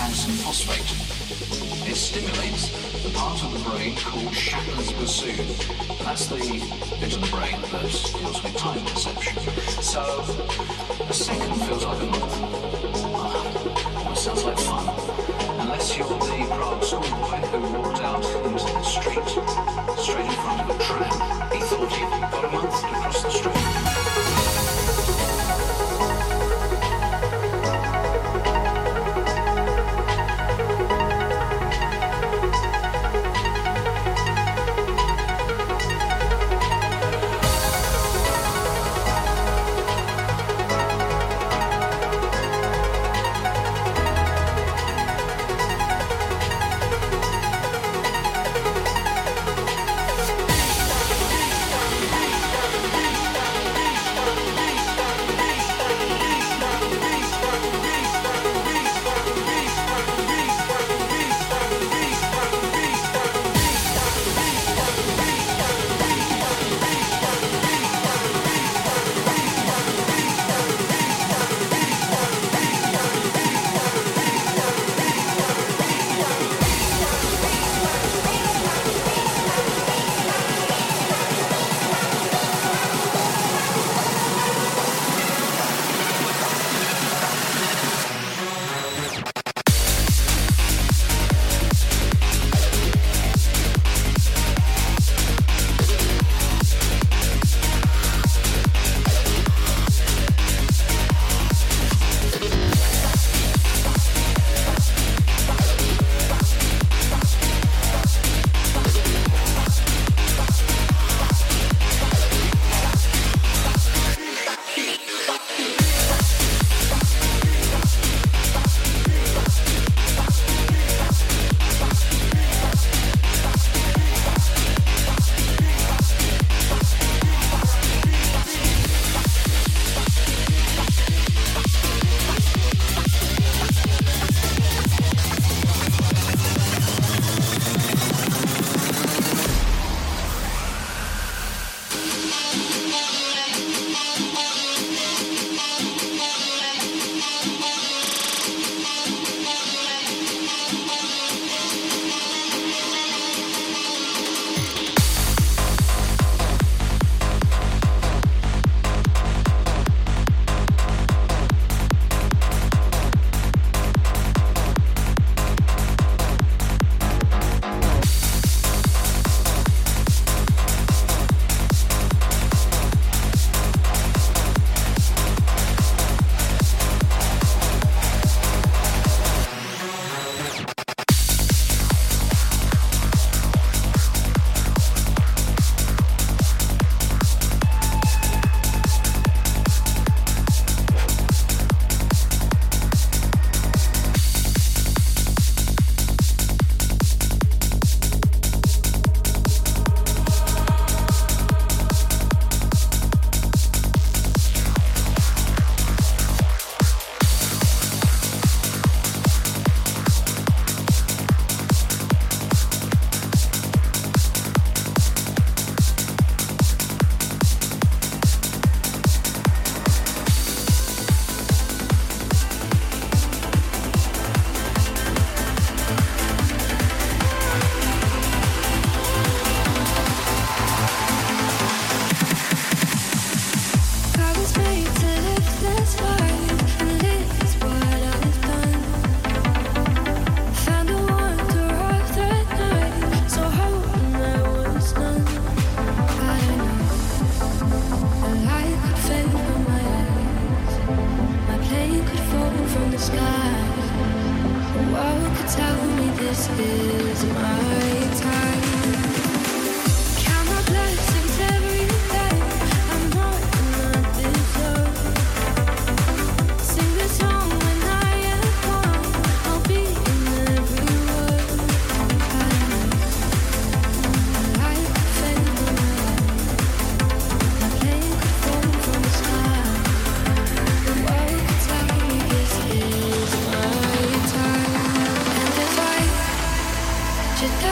potassium phosphate. It stimulates the part of the brain called Shackle's Basu. That's the bit of the brain that deals with time perception. So a second feels like a month. Almost sounds like fun. Unless you're the Prague schoolboy who walked out into the street, straight in front of a tram. He thought he'd got a month to cross the street. Just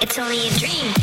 It's only a dream.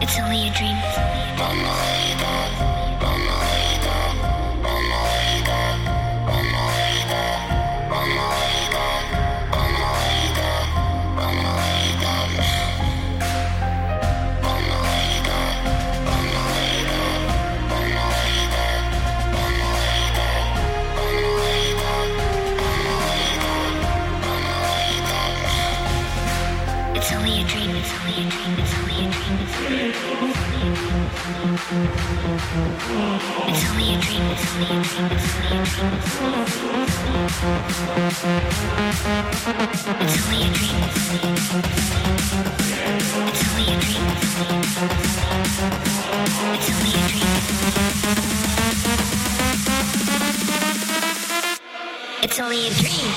It's only a dream. It's only a dream, it's only a dream, it's only a dream, it's only a dream, it's only a dream, it's only a dream, it's only a dream, it's only a dream, it's only a dream, it's only a dream, it's only a dream, it's only a dream.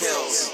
Pills.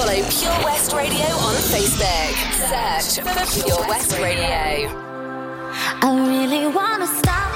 Follow Pure West Radio on Facebook. Search for Pure West Radio. I really wanna stop.